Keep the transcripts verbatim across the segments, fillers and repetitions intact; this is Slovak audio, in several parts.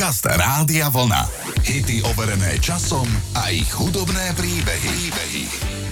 Podcast Rádia Vlna. Hity overené časom a ich hudobné príbehy.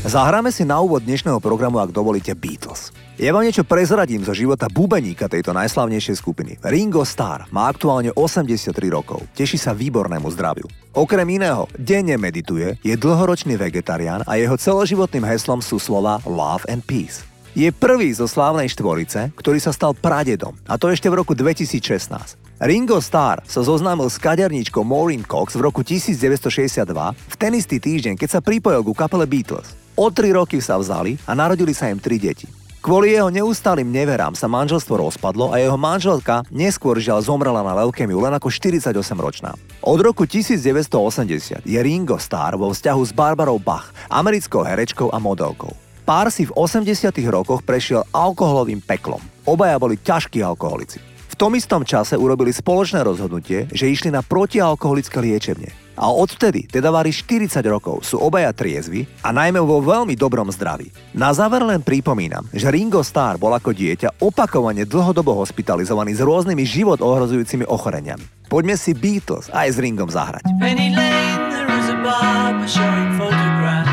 Zahráme si na úvod dnešného programu, ak dovolíte, Beatles. Ja vám niečo prezradím zo života bubeníka tejto najslavnejšej skupiny. Ringo Starr má aktuálne osemdesiattri rokov. Teší sa výbornému zdraviu. Okrem iného, denne medituje, je dlhoročný vegetarián a jeho celoživotným heslom sú slova Love and Peace. Je prvý zo slávnej štvorice, ktorý sa stal pradedom, a to ešte v roku dvetisícšestnásť. Ringo Starr sa zoznámil s kaderníčkou Maureen Cox v roku devätnásťstošesťdesiatdva, v ten istý týždeň, keď sa pripojil ku kapele Beatles. O tri roky sa vzali a narodili sa im tri deti. Kvôli jeho neustálym neverám sa manželstvo rozpadlo a jeho manželka neskôr žiaľ zomrela na leukémiu len ako štyridsaťosemročná. Od roku devätnásťstoosemdesiat je Ringo Starr vo vzťahu s Barbarou Bach, americkou herečkou a modelkou. Pár si v osemdesiatych rokoch prešiel alkoholovým peklom. Obaja boli ťažkí alkoholici. V tom istom čase urobili spoločné rozhodnutie, že išli na protialkoholické liečebne. A odvtedy, teda vari štyridsať rokov, sú obaja triezvi a najmä vo veľmi dobrom zdraví. Na záver len pripomínam, že Ringo Starr bol ako dieťa opakovane dlhodobo hospitalizovaný s rôznymi život ohrozujúcimi ochoreniami. Poďme si Beatles aj s Ringom zahrať. Penny Lane, there is a bar, a showing photograph.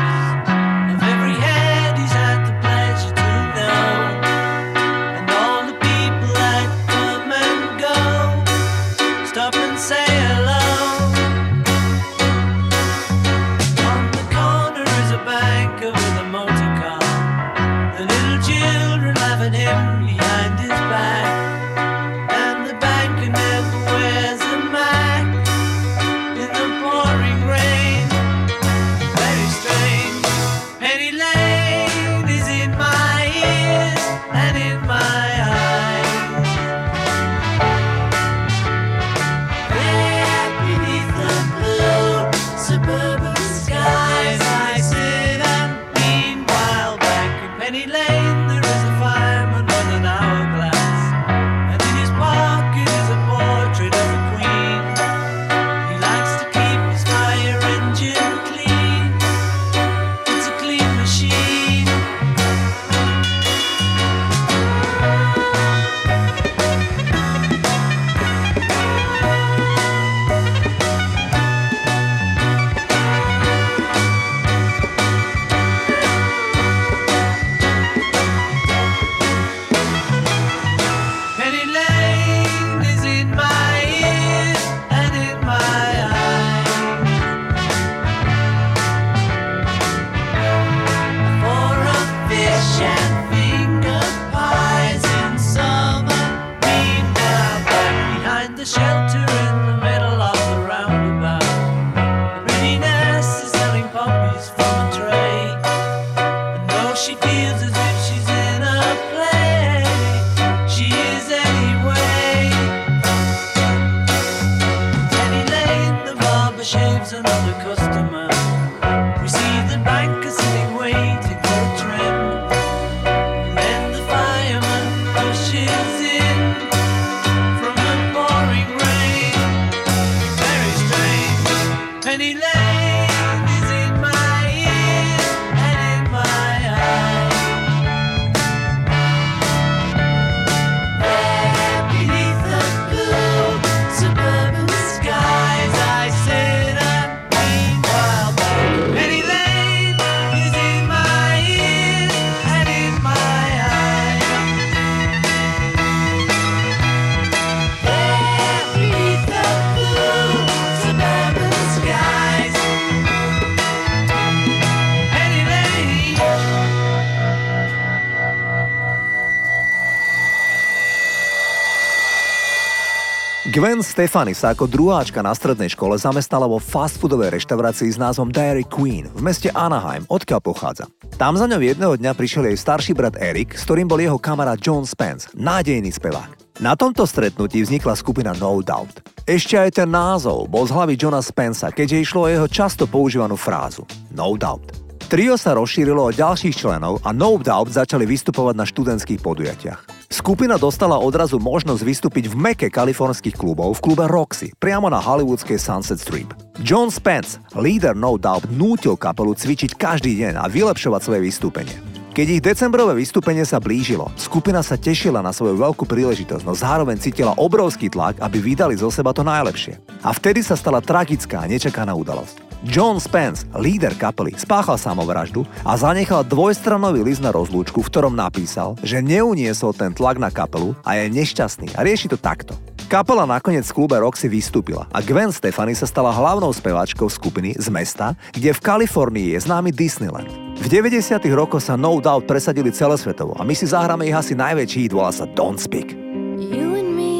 Gwen Stefani sa ako druháčka na strednej škole zamestnala vo fastfoodovej reštaurácii s názvom Dairy Queen v meste Anaheim, odkiaľ pochádza. Tam za ňou jedného dňa prišiel jej starší brat Eric, s ktorým bol jeho kamarát John Spence, nádejný spevák. Na tomto stretnutí vznikla skupina No Doubt. Ešte aj ten názov bol z hlavy Johna Spenca, keďže išlo o jeho často používanú frázu No Doubt. Trio sa rozšírilo o ďalších členov a No Doubt začali vystupovať na študentských podujatiach. Skupina dostala odrazu možnosť vystúpiť v meke kalifornských klubov v klube Roxy, priamo na hollywoodskej Sunset Strip. John Spence, líder No Doubt, nútil kapelu cvičiť každý deň a vylepšovať svoje vystúpenie. Keď ich decembrové vystúpenie sa blížilo, skupina sa tešila na svoju veľkú príležitosť, no zároveň cítila obrovský tlak, aby vydali zo seba to najlepšie. A vtedy sa stala tragická a nečakaná udalosť. John Spence, líder kapely, spáchal samovraždu a zanechal dvojstranový list na rozlúčku, v ktorom napísal, že neuniesol ten tlak na kapelu a je nešťastný a rieši to takto. Kapela nakoniec v klube Roxy vystúpila a Gwen Stefani sa stala hlavnou speváčkou skupiny z mesta, kde v Kalifornii je známy Disneyland. V deväťdesiatych rokoch sa No Doubt presadili celosvetovo a my si zahráme ich asi najväčší hit, volá sa Don't Speak. You and me,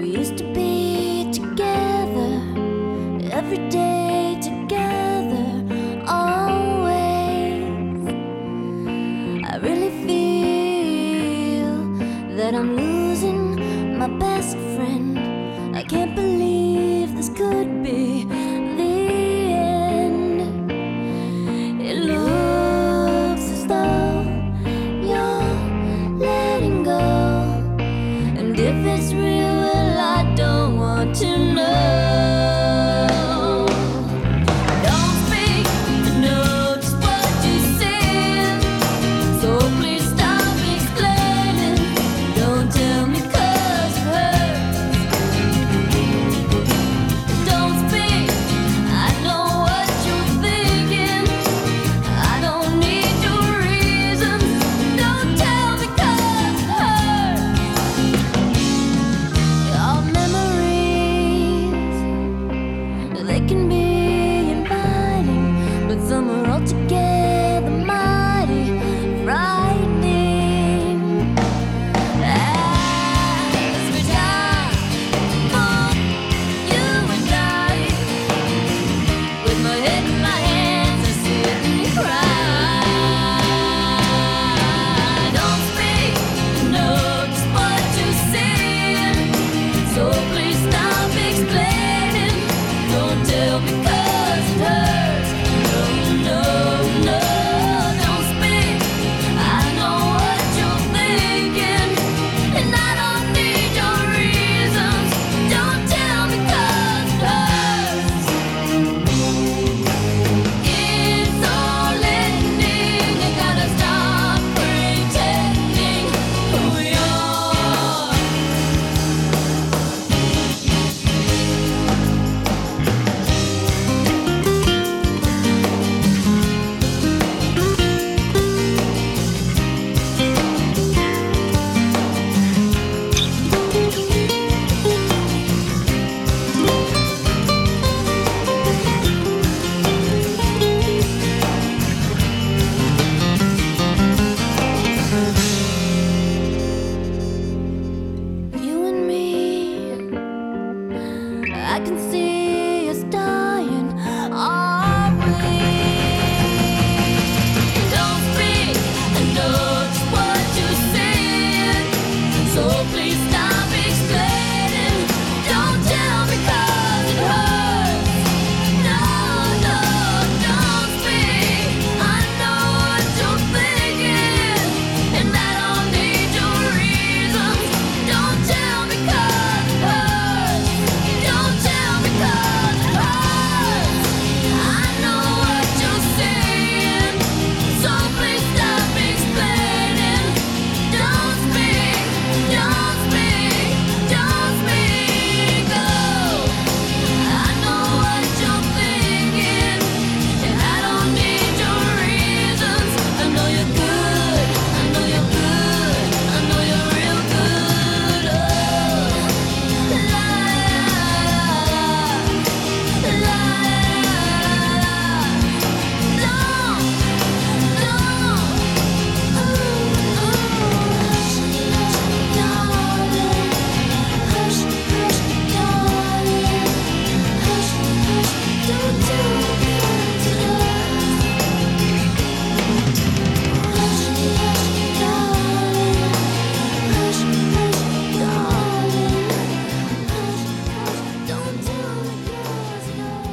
we used to be together, every day together, always. I really feel that I'm losing my best friend. I can't believe this could be the end. It looks as though you're letting go, and if it's real, well, I don't want to know.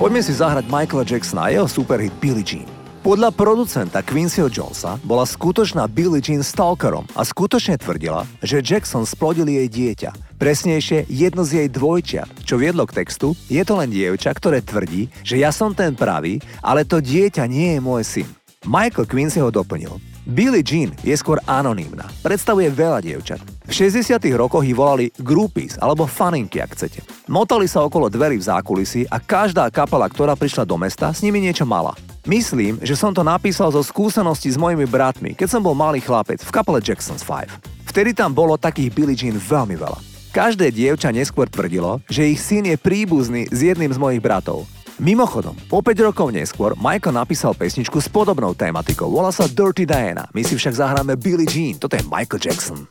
Poďme si zahrať Michaela Jacksona a jeho superhit Billie Jean. Podľa producenta Quincyho Jonesa bola skutočná Billie Jean stalkerom a skutočne tvrdila, že Jackson splodil jej dieťa. Presnejšie jedno z jej dvojčiat, čo viedlo k textu: je to len dievča, ktoré tvrdí, že ja som ten pravý, ale to dieťa nie je môj syn. Michael Quincy ho doplnil. Billie Jean je skôr anonymná, predstavuje veľa dievčat. V šesťdesiatych rokoch ich volali groupies alebo faninky, ak chcete. Motali sa okolo dverí v zákulisí a každá kapela, ktorá prišla do mesta, s nimi niečo mala. Myslím, že som to napísal zo skúseností s mojimi bratmi, keď som bol malý chlapec v kapele Jackson's Five. Vtedy tam bolo takých Billie Jean veľmi veľa. Každé dievča neskôr tvrdilo, že ich syn je príbuzný s jedným z mojich bratov. Mimochodom, po päť rokov neskôr Michael napísal pesničku s podobnou tematikou, volá sa Dirty Diana, my si však zahráme Billie Jean, toto je Michael Jackson.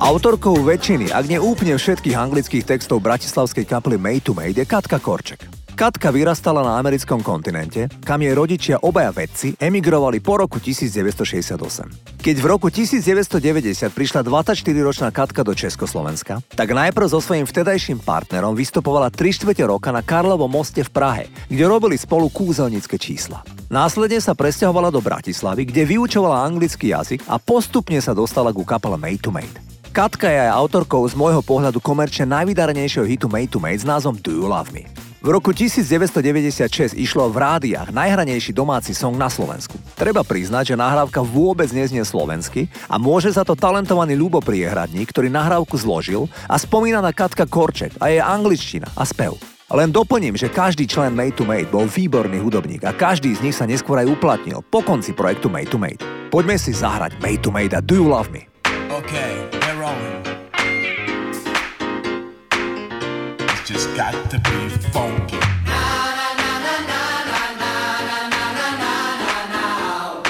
Autorkou väčšiny, ak nie úplne všetkých anglických textov bratislavskej kapely Made to Made je Katka Korček. Katka vyrastala na americkom kontinente, kam jej rodičia obaja vedci emigrovali po roku devätnásťstošesťdesiatosem. Keď v roku devätnásťstodeväťdesiat prišla dvadsaťštyriročná Katka do Československa, tak najprv so svojím vtedajším partnerom vystupovala tri štvrte roka na Karlovom moste v Prahe, kde robili spolu kúzelnícke čísla. Následne sa presťahovala do Bratislavy, kde vyučovala anglický jazyk a postupne sa dostala ku kapele Made to Made. Katka je aj autorkou z môjho pohľadu komerčne najvydarenejšieho hitu Made to Made s názvom Do You Love Me. V roku devätnásťstodeväťdesiatšesť išlo v rádiách najhranejší domáci song na Slovensku. Treba priznať, že nahrávka vôbec neznie slovensky a môže za to talentovaný Ľubo Priehradník, ktorý nahrávku zložil a spomína na Katka Korček a jej angličtina a spev. Len doplním, že každý člen Made to Made bol výborný hudobník a každý z nich sa neskôr aj uplatnil po konci projektu Made to Made. Poďme si zahrať Made to Made a Do You Love Me. Okay. It's just got to be funky. Na na na na na na na na na na na na now.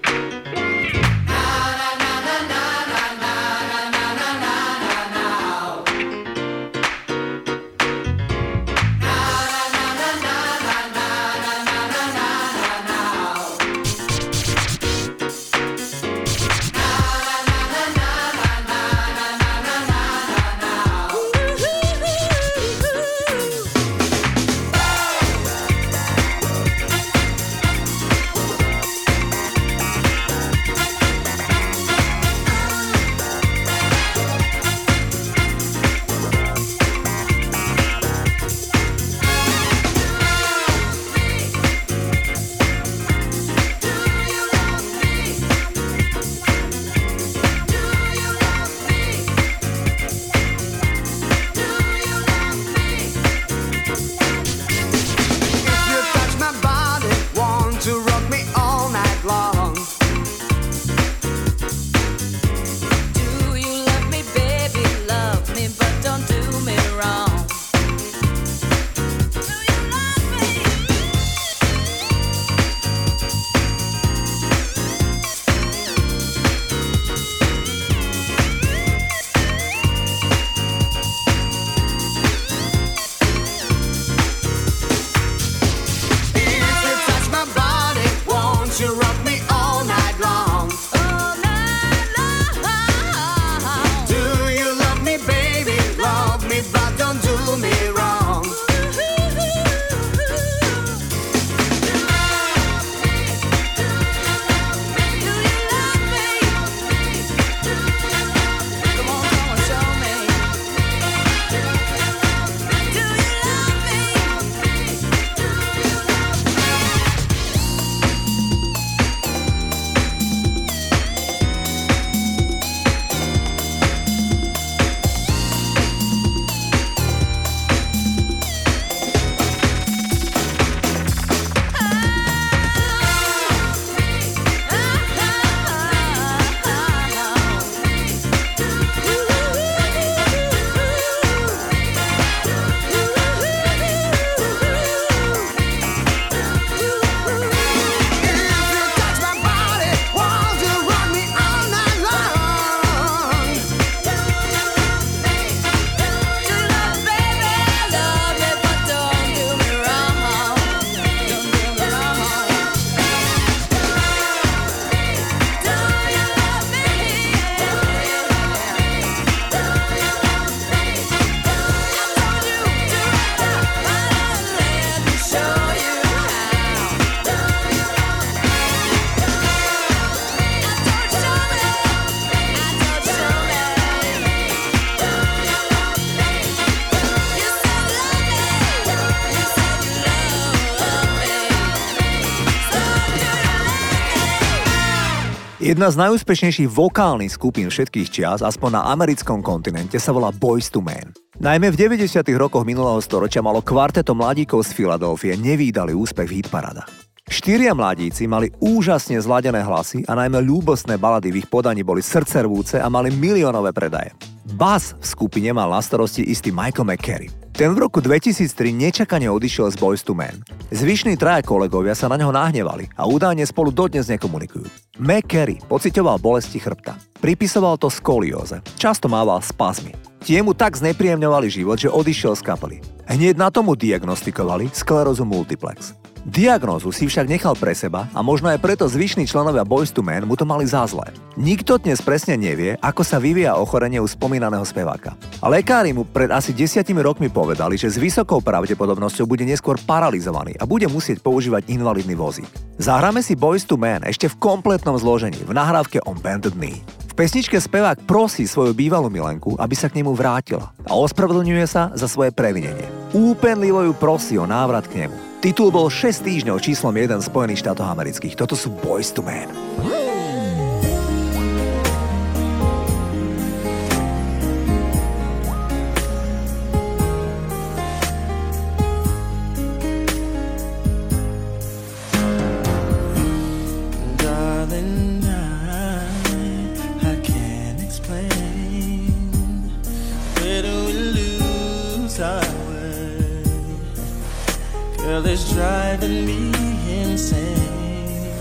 Na na na na na na na na na na na now. Na na na na na na na na na na now. Jedna z najúspešnejších vokálnych skupín všetkých čias, aspoň na americkom kontinente, sa volá Boyz two Men. Najmä v deväťdesiatych rokoch minulého storočia malo kvarteto mladíkov z Filadelfie nevýdali úspech v hitparadách. Štyria mladíci mali úžasne zladené hlasy a najmä ľúbostné balady v ich podaní boli srdcervúce a mali miliónové predaje. Bas v skupine mal na starosti istý Michael McCary. Ten v roku dvetisíctri nečakane odišiel z Boyz two Men. Zvyšní traja kolegovia sa na neho nahnevali a údajne spolu dodnes nekomunikujú. McCary pociťoval bolesti chrbta. Pripisoval to skolióze. Často mával spazmy. Tie mu tak znepríjemňovali život, že odišiel z kapely. Hneď na tomu diagnostikovali sklerózu multiplex. Diagnózu si však nechal pre seba a možno aj preto zvyšní členovia Boyz two Men mu to mali za zlé. Nikto dnes presne nevie, ako sa vyvíja ochorenie u spomínaného speváka. Lekári mu pred asi desiatimi rokmi povedali, že s vysokou pravdepodobnosťou bude neskôr paralizovaný a bude musieť používať invalidný vozík. Zahráme si Boyz two Men ešte v kompletnom zložení v nahrávke On Bended Knee. V pesničke spevák prosí svoju bývalú milenku, aby sa k nemu vrátila a ospravedlňuje sa za svoje previnenie. Úpenlivo ju prosí o návrat k nemu. Titul bol šesť týždňov číslom jeden v Spojených štátoch amerických. Toto sú Boyz two Men. It's driving me insane,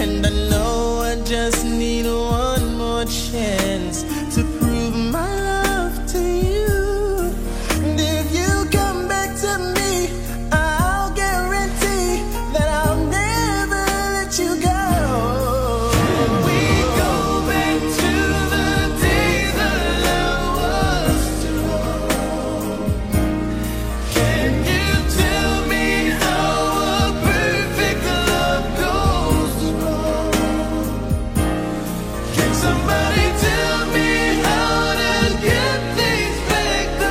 and I know I just need one more chance to prove my love to you. And if you come back to me, I'll guarantee that I'll never let you go. Can we go back to the days that love was too long? Can you tell? I love you.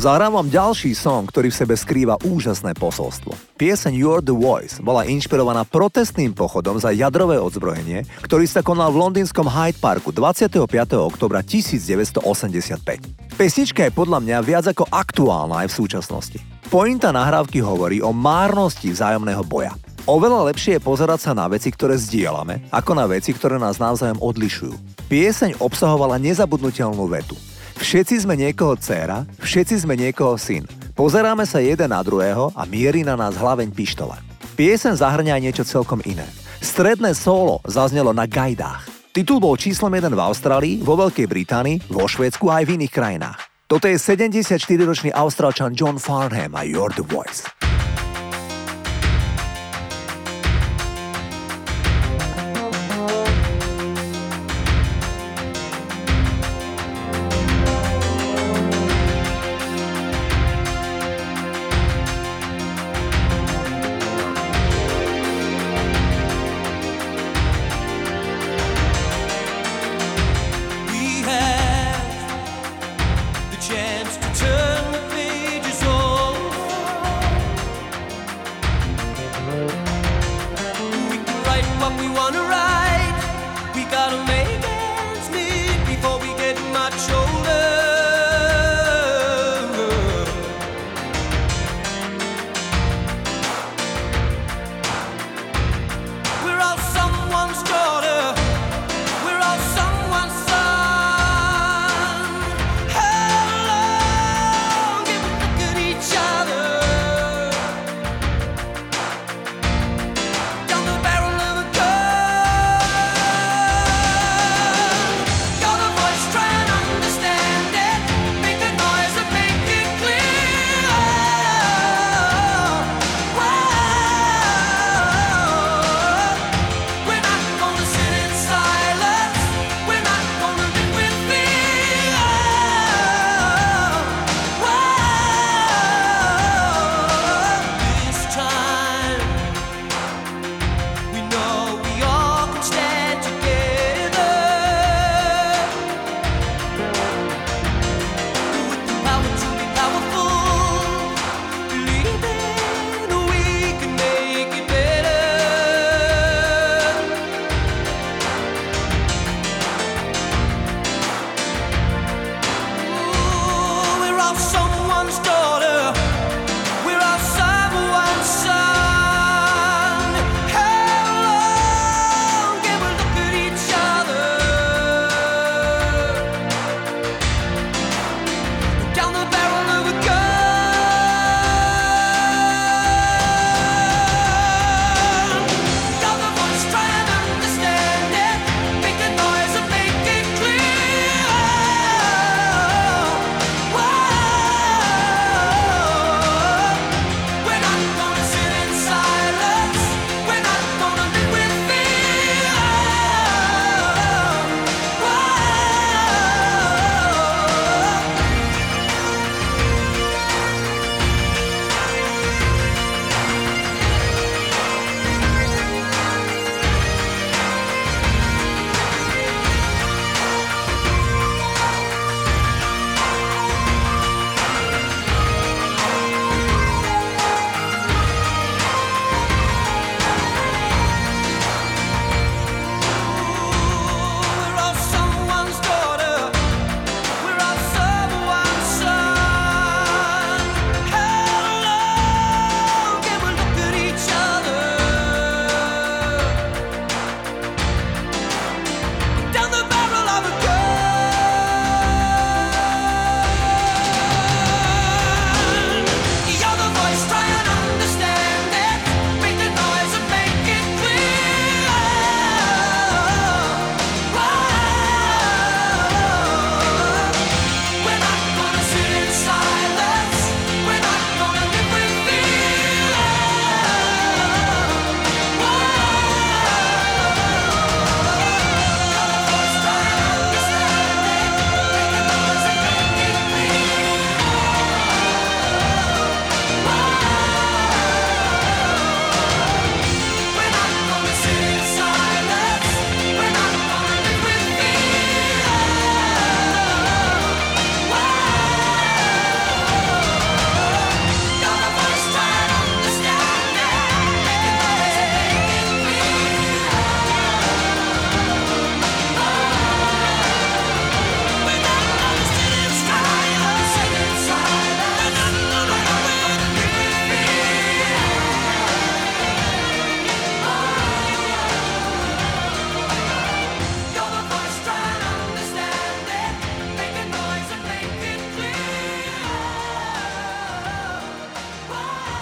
Zahrám vám ďalší song, ktorý v sebe skrýva úžasné posolstvo. Pieseň You're the Voice bola inšpirovaná protestným pochodom za jadrové odzbrojenie, ktorý sa konal v londýnskom Hyde Parku dvadsiateho piateho októbra devätnásťstoosemdesiatpäť. Pesnička je podľa mňa viac ako aktuálna aj v súčasnosti. Pointa nahrávky hovorí o márnosti vzájomného boja. Oveľa lepšie je pozerať sa na veci, ktoré zdieľame, ako na veci, ktoré nás navzájom odlišujú. Pieseň obsahovala nezabudnutelnú vetu. Všetci sme niekoho dcéra, všetci sme niekoho syn. Pozeráme sa jeden na druhého a mierí na nás hlaveň pištole. Pieseň zahrňa aj niečo celkom iné. Stredné solo zaznelo na gajdách. Titul bol číslom jeden v Austrálii, vo Veľkej Británii, vo Švédsku a aj v iných krajinách. Toto je sedemdesiatštyriročný Austrálčan John Farnham a You're the Voice.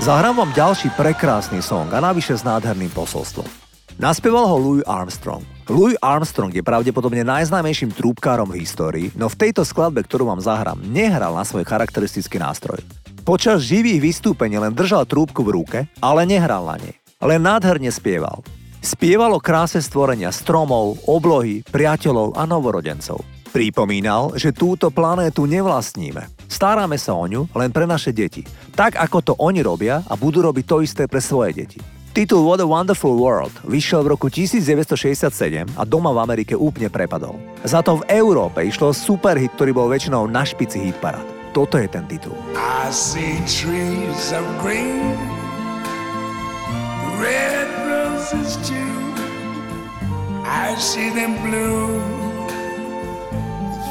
Zahrám vám ďalší prekrásny song a navyše s nádherným posolstvom. Naspieval ho Louis Armstrong. Louis Armstrong je pravdepodobne najznámejším trúbkárom v histórii, no v tejto skladbe, ktorú vám zahrám, nehral na svoj charakteristický nástroj. Počas živých vystúpení len držal trúbku v ruke, ale nehral na nej. Len nádherne spieval. Spieval o kráse stvorenia stromov, oblohy, priateľov a novorodencov. Pripomínal, že túto planétu nevlastníme. Staráme sa o ňu len pre naše deti. Tak, ako to oni robia a budú robiť to isté pre svoje deti. Titul What a Wonderful World vyšiel v roku devätnásťstošesťdesiatsedem a doma v Amerike úplne prepadol. Za to v Európe išlo superhit, ktorý bol väčšinou na špici hitparád. Toto je ten titul. I see trees of green, red roses too, I see them blue,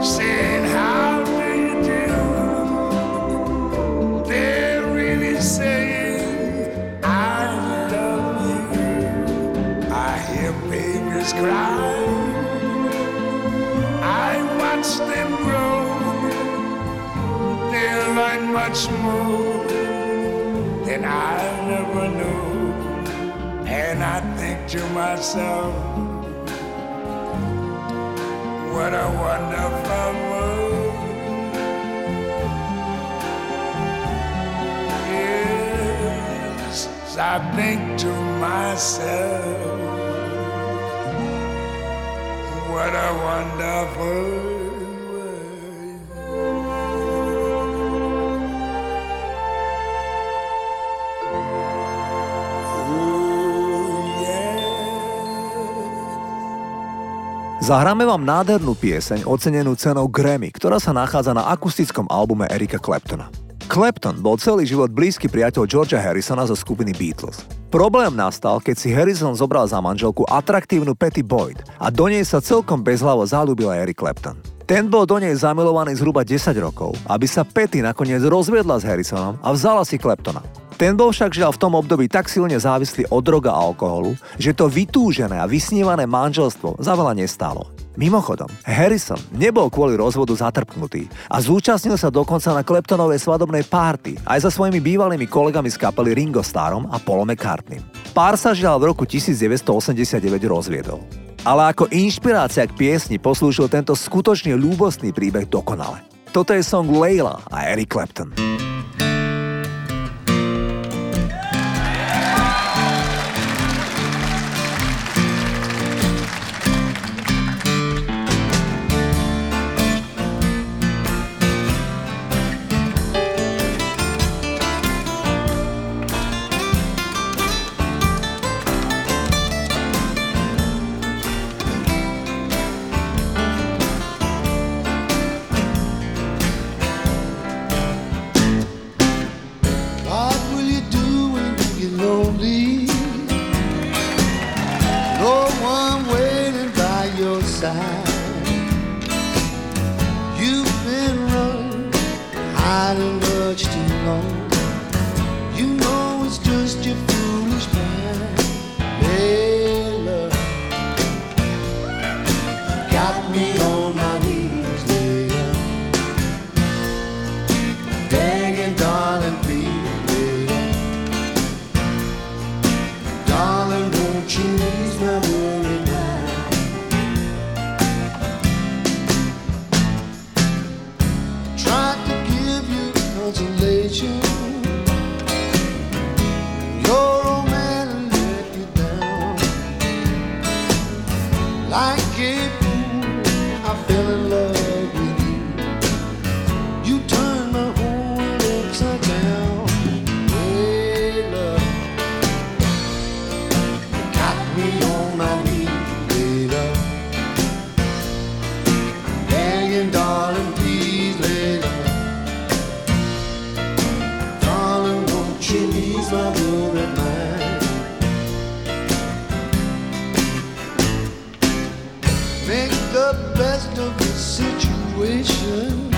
saying how do you do? They're really saying I love you. I hear babies cry, I watch them grow, they'll learn much more than I never knew, and I think to myself, what a wonderful world. Yes, I think to myself, what a wonderful world. Ooh. Zahráme vám nádhernú pieseň ocenenú cenou Grammy, ktorá sa nachádza na akustickom albume Erika Claptona. Clapton bol celý život blízky priateľ Georgea Harrisona zo skupiny Beatles. Problém nastal, keď si Harrison zobral za manželku atraktívnu Patty Boyd a do nej sa celkom bezhlavo zalúbila Eric Clapton. Ten bol do nej zamilovaný zhruba desať rokov, aby sa Patty nakoniec rozviedla s Harrisonom a vzala si Claptona. Ten bol však žiaľ v tom období tak silne závislý od droga a alkoholu, že to vytúžené a vysnívané manželstvo za veľa nestálo. Mimochodom, Harrison nebol kvôli rozvodu zatrpnutý a zúčastnil sa dokonca na Claptonovej svadobnej párty aj so svojimi bývalými kolegami z kapely Ringo Starrom a Paulom McCartneym. Pár sa žiaľ v roku devätnásťstoosemdesiatdeväť rozviedol. Ale ako inšpirácia k piesni poslúžil tento skutočne ľúbostný príbeh dokonale. Toto je song Layla a Eric Clapton. like it moved. I fell in love with you. You turned my world upside down. Hey, love, you got me on my knees, hey, love. I'm begging, darling, please, let up. Darling, won't you ease my worried mind? The best of the situation,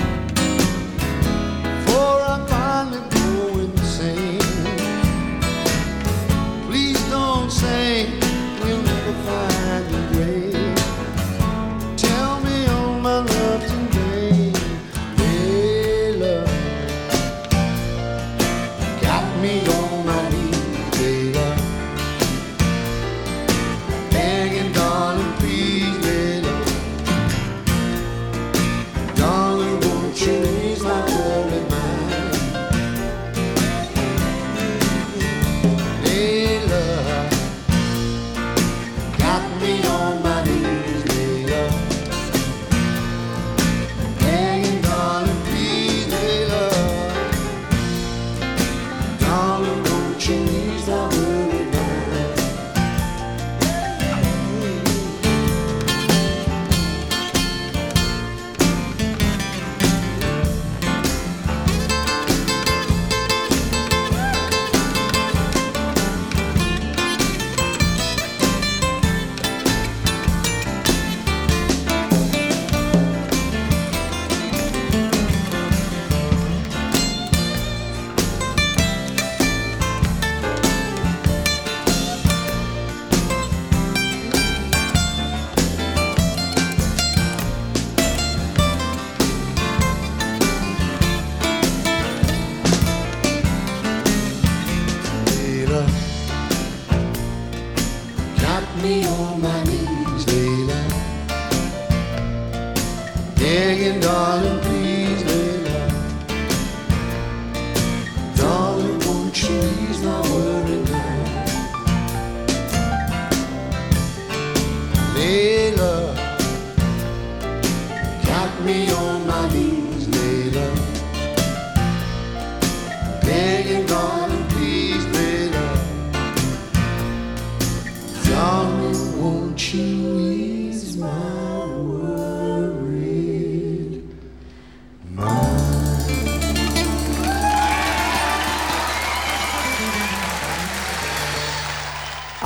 for I finally go insane. Please don't say we'll never find a grave. Tell me all my love today, hey love, you got me on my knees, baby, begging darling please.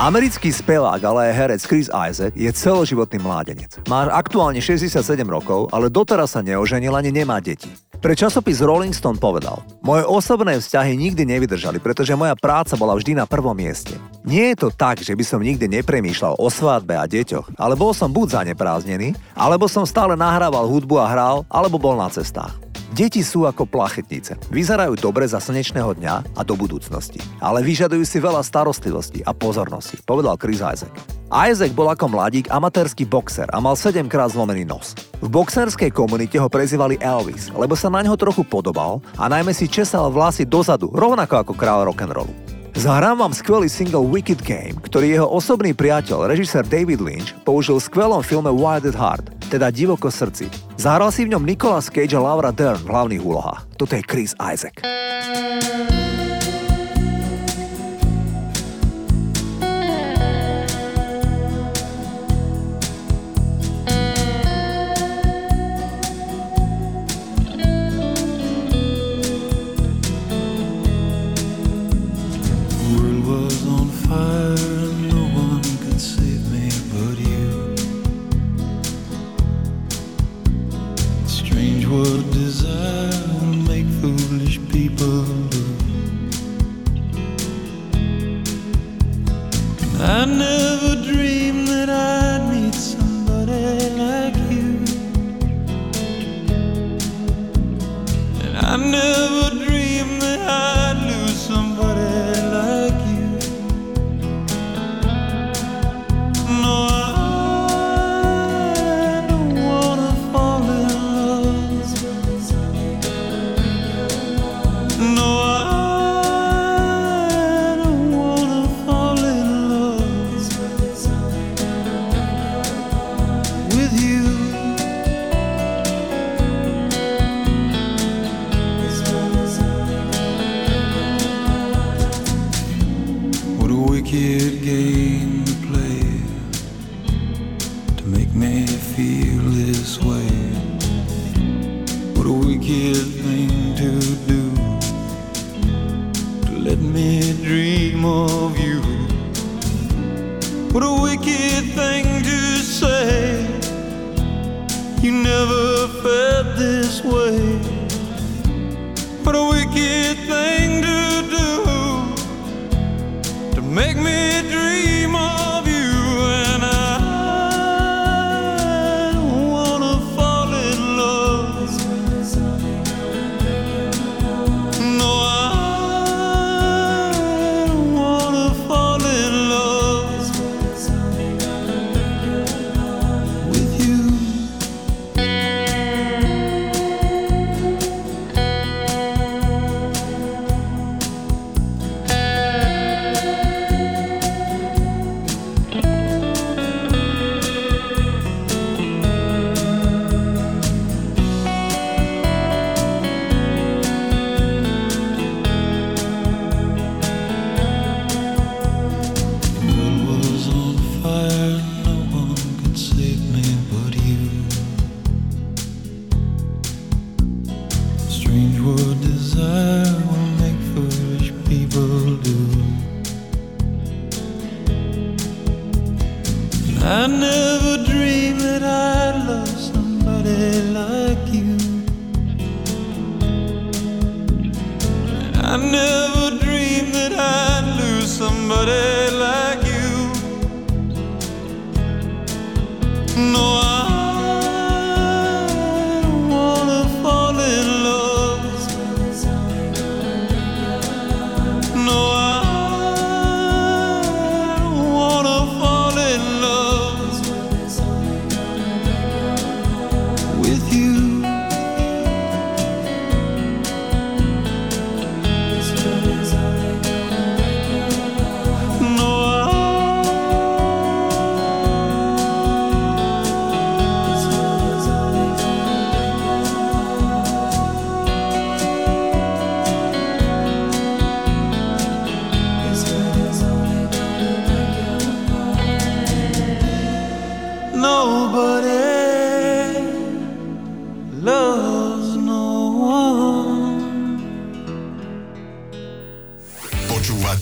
Americký spevák, ale aj herec Chris Isaac je celoživotný mládenec. Má aktuálne šesťdesiatsedem rokov, ale doteraz sa neoženil ani nemá deti. Pre časopis Rolling Stone povedal: "Moje osobné vzťahy nikdy nevydržali, pretože moja práca bola vždy na prvom mieste. Nie je to tak, že by som nikdy nepremýšľal o svadbe a deťoch, ale bol som buď zanepráznený, alebo som stále nahrával hudbu a hral, alebo bol na cestách. Deti sú ako plachetnice. Vyzerajú dobre za slnečného dňa a do budúcnosti, ale vyžadujú si veľa starostlivosti a pozornosti," povedal Chris Isaac. Isaac bol ako mladík amatérsky boxer a mal sedemkrát zlomený nos. V boxerskej komunite ho prezývali Elvis, lebo sa na ňo trochu podobal a najmä si česal vlasy dozadu, rovnako ako kráľ rock'n'rollu. Zahrám vám skvelý single Wicked Game, ktorý jeho osobný priateľ, režisér David Lynch, použil v skvelom filme Wild at Heart, teda Divoko srdci. Zahral si v ňom Nicolas Cage a Laura Dern v hlavných úlohách. Toto je Chris Isaac. Strange world desire will make foolish people me feel this way. What a wicked thing to do, to let me dream of you. What a wicked thing to say, you never felt this way. What a wicked thing to do, to make me dream of you. And I wanna fall in love. No, I wanna fall in love with you. I never dreamed that I'd love somebody like you. I never dreamed that I'd lose somebody like you. No, I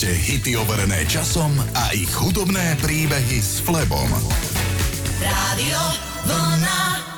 hity overené časom a ich hudobné príbehy s Flebom. Rádio Vlna.